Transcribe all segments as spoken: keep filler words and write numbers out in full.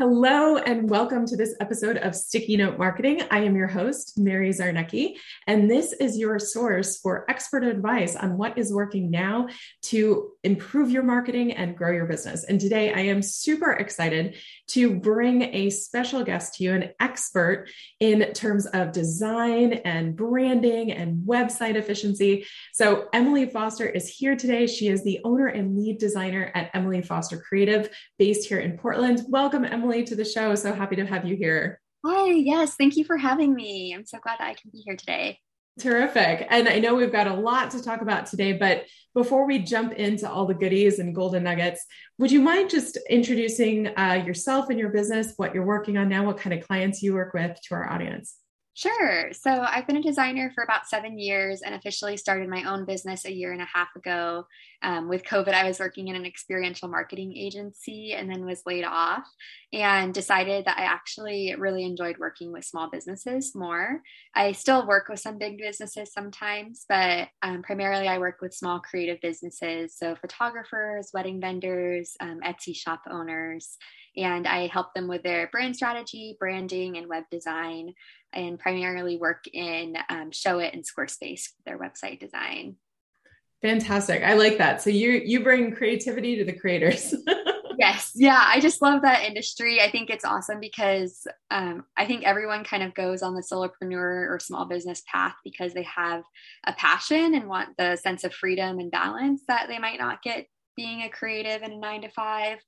Hello and welcome to this episode of Sticky Note Marketing. I am your host, Mary Zarnecki, and this is your source for expert advice on what is working now to improve your marketing and grow your business. And today I am super excited to bring a special guest to you, an expert in terms of design and branding and website efficiency. So Emily Foster is here today. She is the owner and lead designer at Emily Foster Creative based here in Portland. Welcome, Emily, to the show. So happy to have you here. Hi, yes. Thank you for having me. I'm so glad that I can be here today. Terrific. And I know we've got a lot to talk about today, but before we jump into all the goodies and golden nuggets, would you mind just introducing uh, yourself and your business, what you're working on now, what kind of clients you work with to our audience? Sure. So I've been a designer for about seven years and officially started my own business a year and a half ago. Um, with COVID, I was working in an experiential marketing agency and then was laid off and decided that I actually really enjoyed working with small businesses more. I still work with some big businesses sometimes, but um, primarily I work with small creative businesses. So photographers, wedding vendors, um, Etsy shop owners, and I help them with their brand strategy, branding, and web design, and primarily work in um, ShowIt and Squarespace for their website design. Fantastic. I like that. So you you bring creativity to the creators. Yes. Yeah. I just love that industry. I think it's awesome because um, I think everyone kind of goes on the solopreneur or small business path because they have a passion and want the sense of freedom and balance that they might not get being a creative in a nine to five.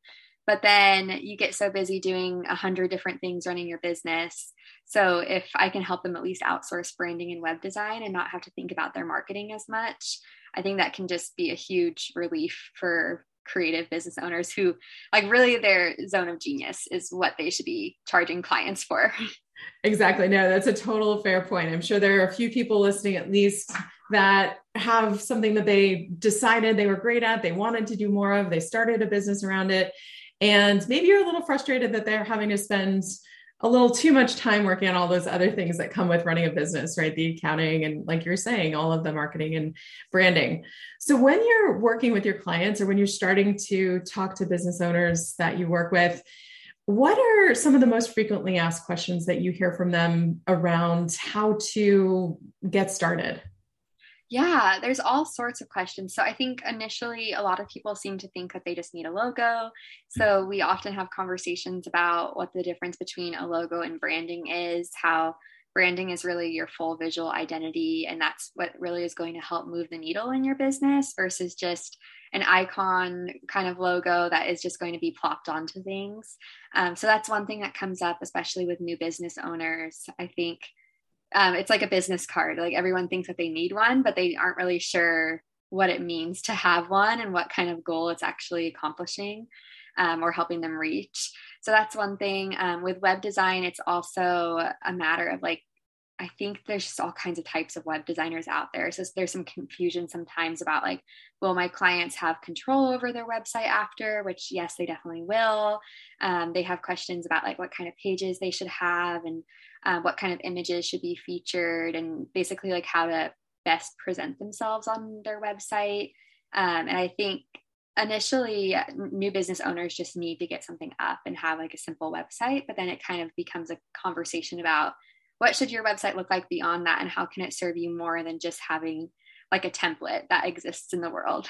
But then you get so busy doing a hundred different things running your business. So if I can help them at least outsource branding and web design and not have to think about their marketing as much, I think that can just be a huge relief for creative business owners who, like, really their zone of genius is what they should be charging clients for. Exactly. No, that's a total fair point. I'm sure there are a few people listening at least that have something that they decided they were great at, they wanted to do more of, they started a business around it. And maybe you're a little frustrated that they're having to spend a little too much time working on all those other things that come with running a business, right? The accounting and, like you're saying, all of the marketing and branding. So when you're working with your clients or when you're starting to talk to business owners that you work with, what are some of the most frequently asked questions that you hear from them around how to get started? Yeah, there's all sorts of questions. So I think initially a lot of people seem to think that they just need a logo. So we often have conversations about what the difference between a logo and branding is, how branding is really your full visual identity. And that's what really is going to help move the needle in your business versus just an icon kind of logo that is just going to be plopped onto things. Um, so that's one thing that comes up, especially with new business owners, I think. Um, it's like a business card. Like, everyone thinks that they need one, but they aren't really sure what it means to have one and what kind of goal it's actually accomplishing um, or helping them reach. So that's one thing. Um, with web design, it's also a matter of, like, I think there's just all kinds of types of web designers out there. So there's some confusion sometimes about, like, will my clients have control over their website after, which yes, they definitely will. Um, they have questions about, like, what kind of pages they should have and uh, what kind of images should be featured and basically, like, how to best present themselves on their website. Um, and I think initially new business owners just need to get something up and have, like, a simple website, but then it kind of becomes a conversation about what should your website look like beyond that? And how can it serve you more than just having, like, a template that exists in the world?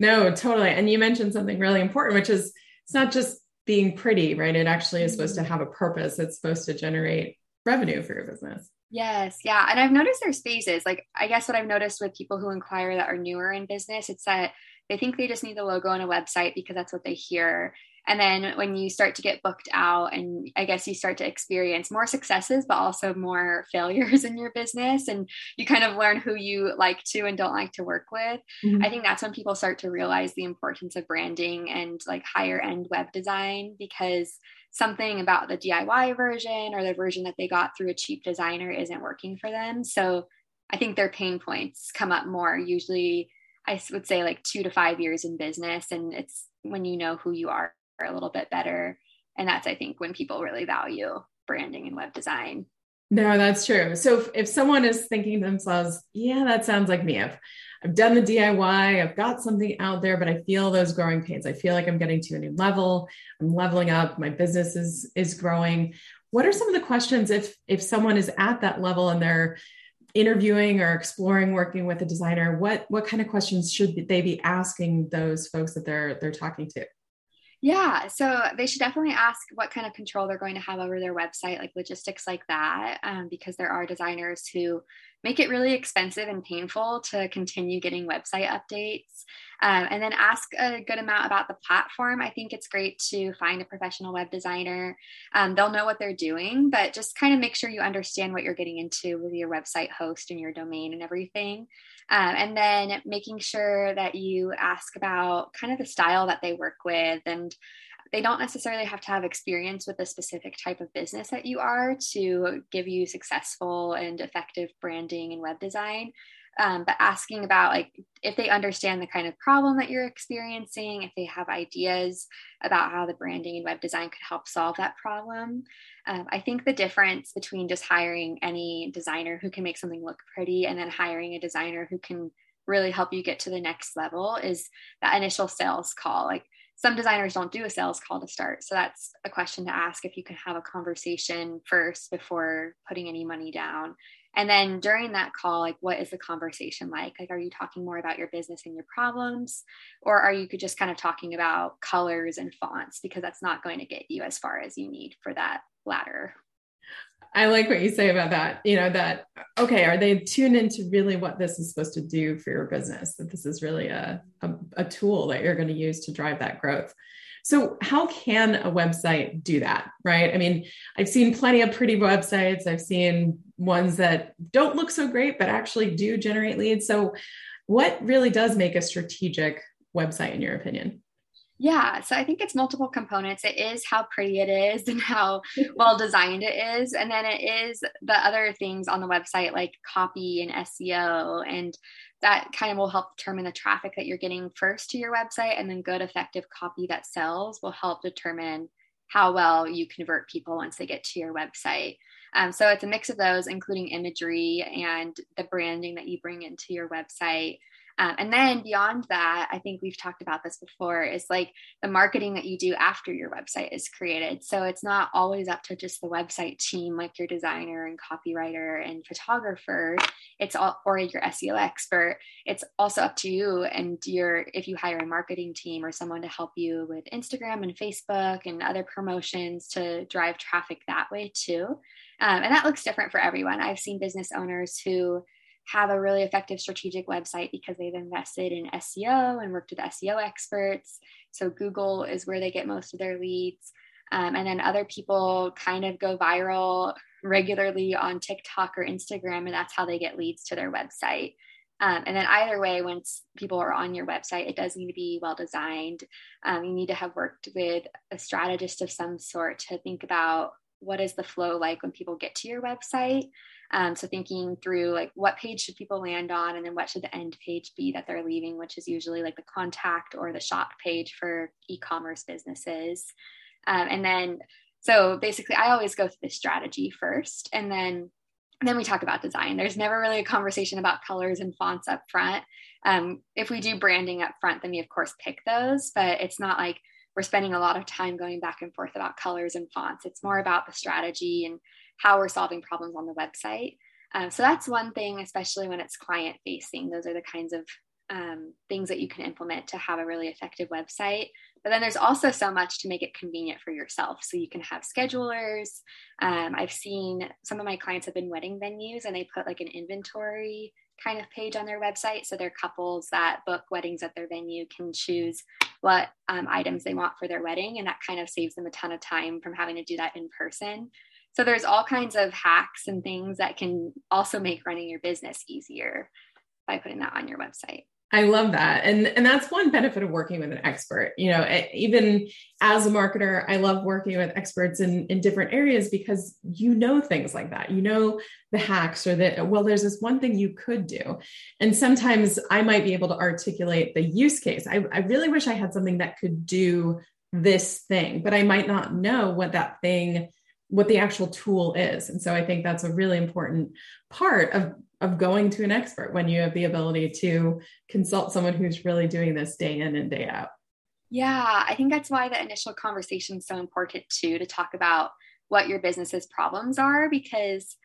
No, totally. And you mentioned something really important, which is it's not just being pretty, right? It actually is supposed to have a purpose. It's supposed to generate revenue for your business. Yes. Yeah. And I've noticed there's phases. Like, I guess what I've noticed with people who inquire that are newer in business, it's that they think they just need the logo and a website because that's what they hear. And then when you start to get booked out and I guess you start to experience more successes, but also more failures in your business, and you kind of learn who you like to and don't like to work with. Mm-hmm. I think that's when people start to realize the importance of branding and, like, higher end web design, because something about the D I Y version or the version that they got through a cheap designer isn't working for them. So I think their pain points come up more. Usually I would say, like, two to five years in business. And it's when you know who you are a little bit better. And that's, I think, when people really value branding and web design. No, that's true. So if, if someone is thinking to themselves, yeah, that sounds like me. I've, I've done the D I Y. I've got something out there, but I feel those growing pains. I feel like I'm getting to a new level. I'm leveling up. My business is, is growing. What are some of the questions if, if someone is at that level and they're interviewing or exploring working with a designer, what, what kind of questions should they be asking those folks that they're, they're talking to? Yeah. So they should definitely ask what kind of control they're going to have over their website, like logistics like that, um, because there are designers who make it really expensive and painful to continue getting website updates. Um, and then ask a good amount about the platform. I think it's great to find a professional web designer. Um, they'll know what they're doing, but just kind of make sure you understand what you're getting into with your website host and your domain and everything. Um, and then making sure that you ask about kind of the style that they work with, and they don't necessarily have to have experience with a specific type of business that you are to give you successful and effective branding and web design. Um, but asking about like if they understand the kind of problem that you're experiencing, if they have ideas about how the branding and web design could help solve that problem. Um, I think the difference between just hiring any designer who can make something look pretty and then hiring a designer who can really help you get to the next level is that initial sales call. Like, some designers don't do a sales call to start. So that's a question to ask if you can have a conversation first before putting any money down. And then during that call, like, what is the conversation like? Like, are you talking more about your business and your problems? Or are you just kind of talking about colors and fonts? Because that's not going to get you as far as you need for that latter. I like what you say about that. You know, that, okay, are they tuned into really what this is supposed to do for your business? That this is really a, a, a tool that you're going to use to drive that growth. So how can a website do that, right? I mean, I've seen plenty of pretty websites. I've seen ones that don't look so great, but actually do generate leads. So what really does make a strategic website in your opinion? Yeah. So I think it's multiple components. It is how pretty it is and how well designed it is. And then it is the other things on the website, like copy and S E O, and that kind of will help determine the traffic that you're getting first to your website. And then good effective copy that sells will help determine how well you convert people once they get to your website. Um, so it's a mix of those, including imagery and the branding that you bring into your website. Um, and then beyond that, I think we've talked about this before, is like the marketing that you do after your website is created. So it's not always up to just the website team, like your designer and copywriter and photographer. It's all, or your S E O expert. It's also up to you and your, if you hire a marketing team or someone to help you with Instagram and Facebook and other promotions to drive traffic that way too. Um, and that looks different for everyone. I've seen business owners who have a really effective strategic website because they've invested in S E O and worked with S E O experts. So Google is where they get most of their leads. Um, and then other people kind of go viral regularly on TikTok or Instagram, and that's how they get leads to their website. Um, and then either way, once people are on your website, it does need to be well designed. Um, you need to have worked with a strategist of some sort to think about what is the flow like when people get to your website. Um, so thinking through like what page should people land on, and then what should the end page be that they're leaving, which is usually like the contact or the shop page for e-commerce businesses. Um, and then, so basically I always go through the strategy first, and then And then we talk about design. There's never really a conversation about colors and fonts up front. Um, if we do branding up front, then we of course pick those, but it's not like we're spending a lot of time going back and forth about colors and fonts. It's more about the strategy and how we're solving problems on the website. Um, so that's one thing, especially when it's client facing. Those are the kinds of um, things that you can implement to have a really effective website. But then there's also so much to make it convenient for yourself. So you can have schedulers. Um, I've seen some of my clients have been wedding venues, and they put like an inventory kind of page on their website. So their couples that book weddings at their venue can choose what um, items they want for their wedding. And that kind of saves them a ton of time from having to do that in person. So there's all kinds of hacks and things that can also make running your business easier by putting that on your website. I love that. And, and that's one benefit of working with an expert. You know, even as a marketer, I love working with experts in, in different areas, because you know things like that. You know, the hacks, or that, well, there's this one thing you could do. And sometimes I might be able to articulate the use case. I, I really wish I had something that could do this thing, but I might not know what that thing what the actual tool is. And so I think that's a really important part of, of going to an expert when you have the ability to consult someone who's really doing this day in and day out. Yeah, I think that's why the initial conversation is so important too, to talk about what your business's problems are, because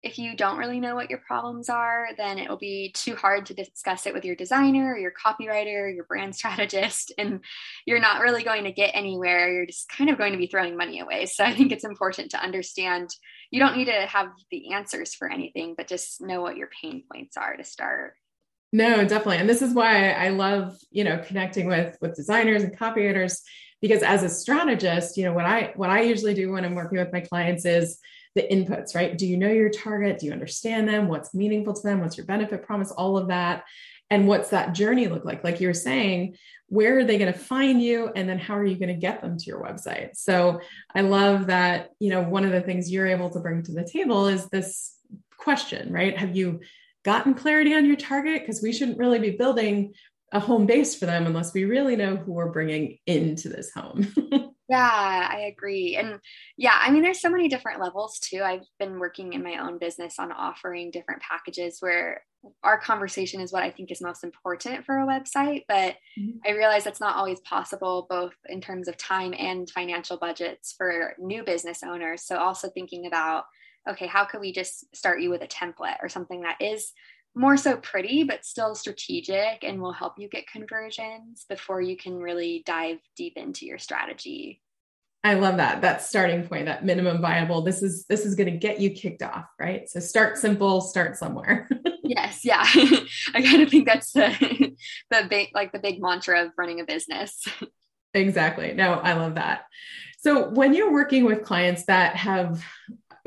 if you don't really know what your problems are, then it will be too hard to discuss it with your designer, or your copywriter, or your brand strategist, and you're not really going to get anywhere. You're just kind of going to be throwing money away. So I think it's important to understand you don't need to have the answers for anything, but just know what your pain points are to start. No, definitely. And this is why I love, you know, connecting with, with designers and copywriters, because as a strategist, you know, what I, what I usually do when I'm working with my clients is the inputs, right? Do you know your target? Do you understand them? What's meaningful to them? What's your benefit promise? All of that. And what's that journey look like? Like you were saying, where are they going to find you? And then how are you going to get them to your website? So I love that, you know, one of the things you're able to bring to the table is this question, right? Have you gotten clarity on your target? Because we shouldn't really be building a home base for them unless we really know who we're bringing into this home. Yeah, I agree. And yeah, I mean, there's so many different levels too. I've been working in my own business on offering different packages where our conversation is what I think is most important for a website, but mm-hmm. I realize that's not always possible, both in terms of time and financial budgets for new business owners. So also thinking about, okay, how could we just start you with a template or something that is more so pretty, but still strategic and will help you get conversions before you can really dive deep into your strategy. I love that. That starting point, that minimum viable, this is, this is going to get you kicked off, right? So start simple, start somewhere. Yes. Yeah. I kind of think that's the, the big, like the big mantra of running a business. Exactly. No, I love that. So when you're working with clients that have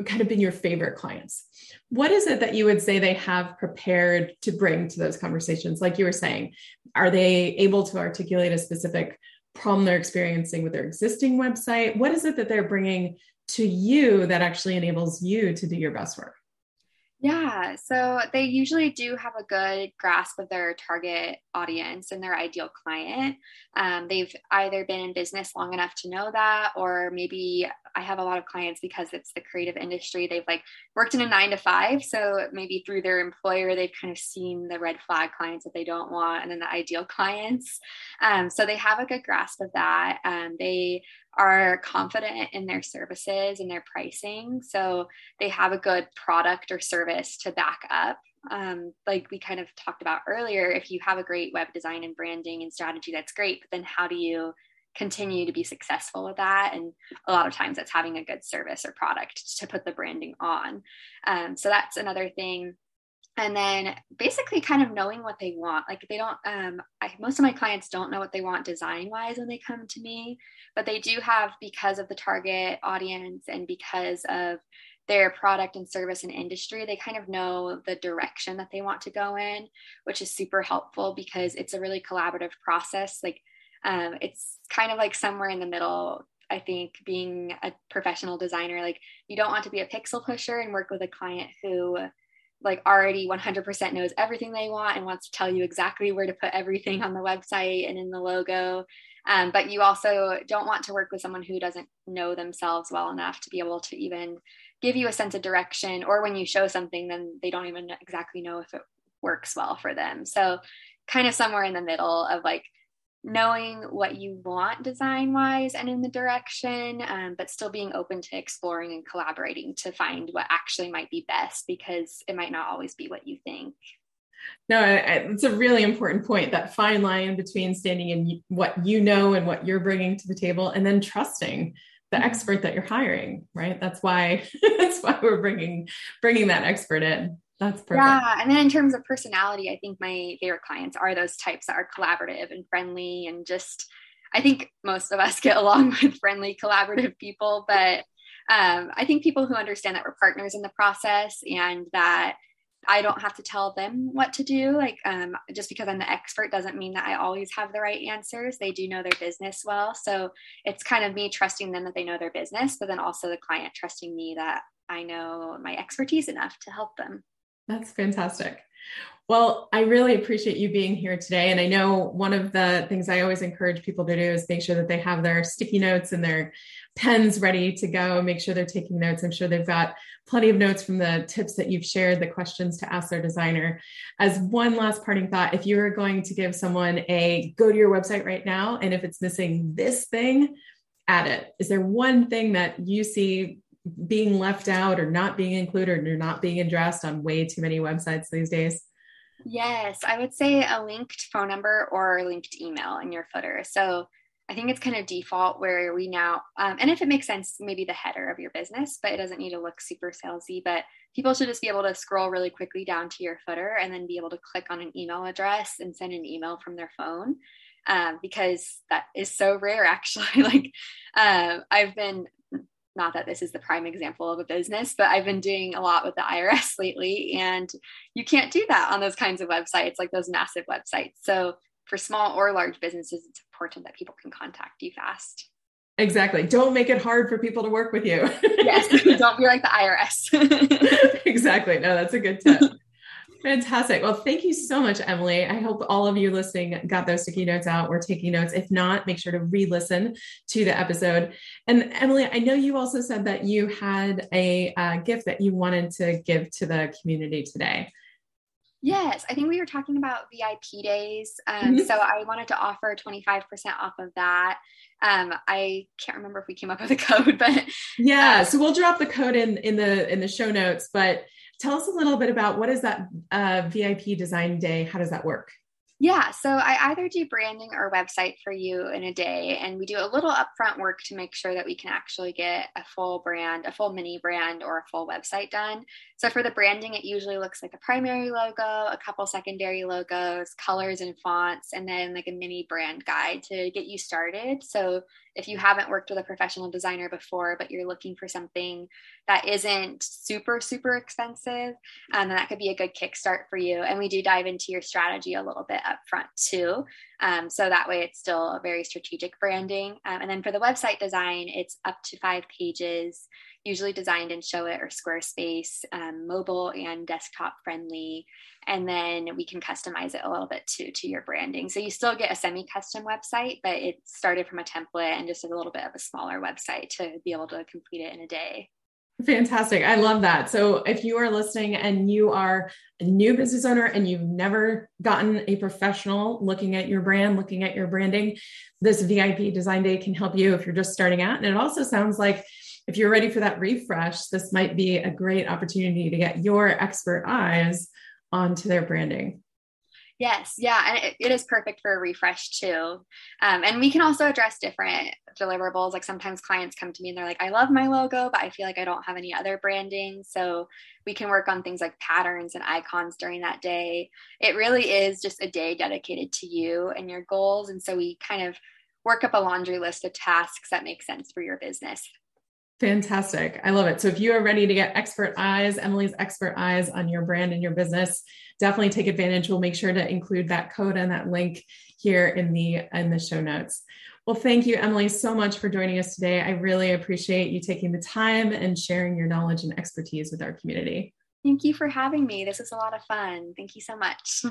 kind of been your favorite clients, what is it that you would say they have prepared to bring to those conversations? Like you were saying, are they able to articulate a specific problem they're experiencing with their existing website? What is it that they're bringing to you that actually enables you to do your best work? Yeah, so they usually do have a good grasp of their target audience and their ideal client. Um, they've either been in business long enough to know that, or maybe I have a lot of clients because it's the creative industry. They've like worked in a nine to five. So maybe through their employer, they've kind of seen the red flag clients that they don't want, and then the ideal clients. Um, so they have a good grasp of that. Um, they are confident in their services and their pricing. So they have a good product or service to back up. Um, like we kind of talked about earlier, if you have a great web design and branding and strategy, that's great. But then how do you continue to be successful with that? And a lot of times that's having a good service or product to put the branding on. Um, so that's another thing. And then basically kind of knowing what they want. Like they don't, um, I, most of my clients don't know what they want design wise when they come to me, but they do have, because of the target audience and because of their product and service and industry, they kind of know the direction that they want to go in, which is super helpful because it's a really collaborative process. Like um, it's kind of like somewhere in the middle. I think being a professional designer, like you don't want to be a pixel pusher and work with a client who like already one hundred percent knows everything they want and wants to tell you exactly where to put everything on the website and in the logo. Um, but you also don't want to work with someone who doesn't know themselves well enough to be able to even give you a sense of direction, or when you show something, then they don't even exactly know if it works well for them. So kind of somewhere in the middle of like knowing what you want design wise and in the direction, um, but still being open to exploring and collaborating to find what actually might be best, because it might not always be what you think. No, I, I, it's a really important point, that fine line between standing in what you know and what you're bringing to the table, and then trusting the mm-hmm. expert that you're hiring, right? That's why, that's why we're bringing, bringing that expert in. That's perfect. Yeah. And then in terms of personality, I think my favorite clients are those types that are collaborative and friendly, and just, I think most of us get along with friendly, collaborative people, but um, I think people who understand that we're partners in the process and that I don't have to tell them what to do. Like um, just because I'm the expert doesn't mean that I always have the right answers. They do know their business well. So it's kind of me trusting them that they know their business, but then also the client trusting me that I know my expertise enough to help them. That's fantastic. Well, I really appreciate you being here today. And I know one of the things I always encourage people to do is make sure that they have their sticky notes and their pens ready to go. Make sure they're taking notes. I'm sure they've got plenty of notes from the tips that you've shared, the questions to ask their designer. As one last parting thought, if you were going to give someone a go to your website right now, and if it's missing this thing, add it. Is there one thing that you see being left out or not being included or not being addressed on way too many websites these days? Yes, I would say a linked phone number or a linked email in your footer. So I think it's kind of default where we now, um, and if it makes sense, maybe the header of your business, but it doesn't need to look super salesy, but people should just be able to scroll really quickly down to your footer and then be able to click on an email address and send an email from their phone. Um, because that is so rare, actually. like uh, I've been, not that this is the prime example of a business, but I've been doing a lot with the I R S lately, and you can't do that on those kinds of websites, like those massive websites. So for small or large businesses, it's important that people can contact you fast. Exactly. Don't make it hard for people to work with you. Yes. Don't be like the I R S. Exactly. No, that's a good tip. Fantastic. Well, thank you so much, Emily. I hope all of you listening got those sticky notes out or taking notes. If not, make sure to re-listen to the episode. And Emily, I know you also said that you had a uh, gift that you wanted to give to the community today. Yes. I think we were talking about V I P days. Um, mm-hmm. So I wanted to offer twenty-five percent off of that. Um, I can't remember if we came up with a code, but yeah. Um, so we'll drop the code in, in the, in the show notes, but tell us a little bit about what is that uh, V I P design day? How does that work? Yeah. So I either do branding or website for you in a day, and we do a little upfront work to make sure that we can actually get a full brand, a full mini brand, or a full website done. So for the branding, it usually looks like a primary logo, a couple secondary logos, colors and fonts, and then like a mini brand guide to get you started. So if you haven't worked with a professional designer before, but you're looking for something that isn't super, super expensive, um, then that could be a good kickstart for you. And we do dive into your strategy a little bit up front too. Um, so that way it's still a very strategic branding. Um, and then for the website design, it's up to five pages, usually designed in ShowIt or Squarespace, um, mobile and desktop friendly. And then we can customize it a little bit too, to your branding. So you still get a semi-custom website, but it started from a template and just a little bit of a smaller website to be able to complete it in a day. Fantastic. I love that. So if you are listening and you are a new business owner and you've never gotten a professional looking at your brand, looking at your branding, this V I P design day can help you if you're just starting out. And it also sounds like if you're ready for that refresh, this might be a great opportunity to get your expert eyes onto their branding. Yes. Yeah. And it, it is perfect for a refresh too. Um, and we can also address different deliverables. Like sometimes clients come to me and they're like, I love my logo, but I feel like I don't have any other branding. So we can work on things like patterns and icons during that day. It really is just a day dedicated to you and your goals. And so we kind of work up a laundry list of tasks that make sense for your business. Fantastic. I love it. So if you are ready to get expert eyes, Emily's expert eyes on your brand and your business, definitely take advantage. We'll make sure to include that code and that link here in the, in the show notes. Well, thank you, Emily, so much for joining us today. I really appreciate you taking the time and sharing your knowledge and expertise with our community. Thank you for having me. This was a lot of fun. Thank you so much.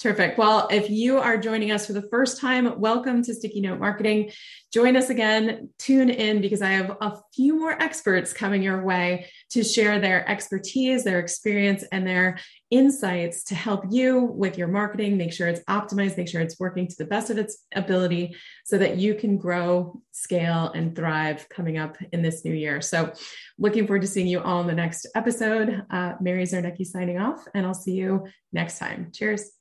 Terrific. Well, if you are joining us for the first time, welcome to Sticky Note Marketing. Join us again, tune in, because I have a few more experts coming your way to share their expertise, their experience, and their insights to help you with your marketing. Make sure it's optimized, make sure it's working to the best of its ability so that you can grow, scale, and thrive coming up in this new year. So looking forward to seeing you all in the next episode. Uh, Mary Zarnecki signing off, and I'll see you next time. Cheers.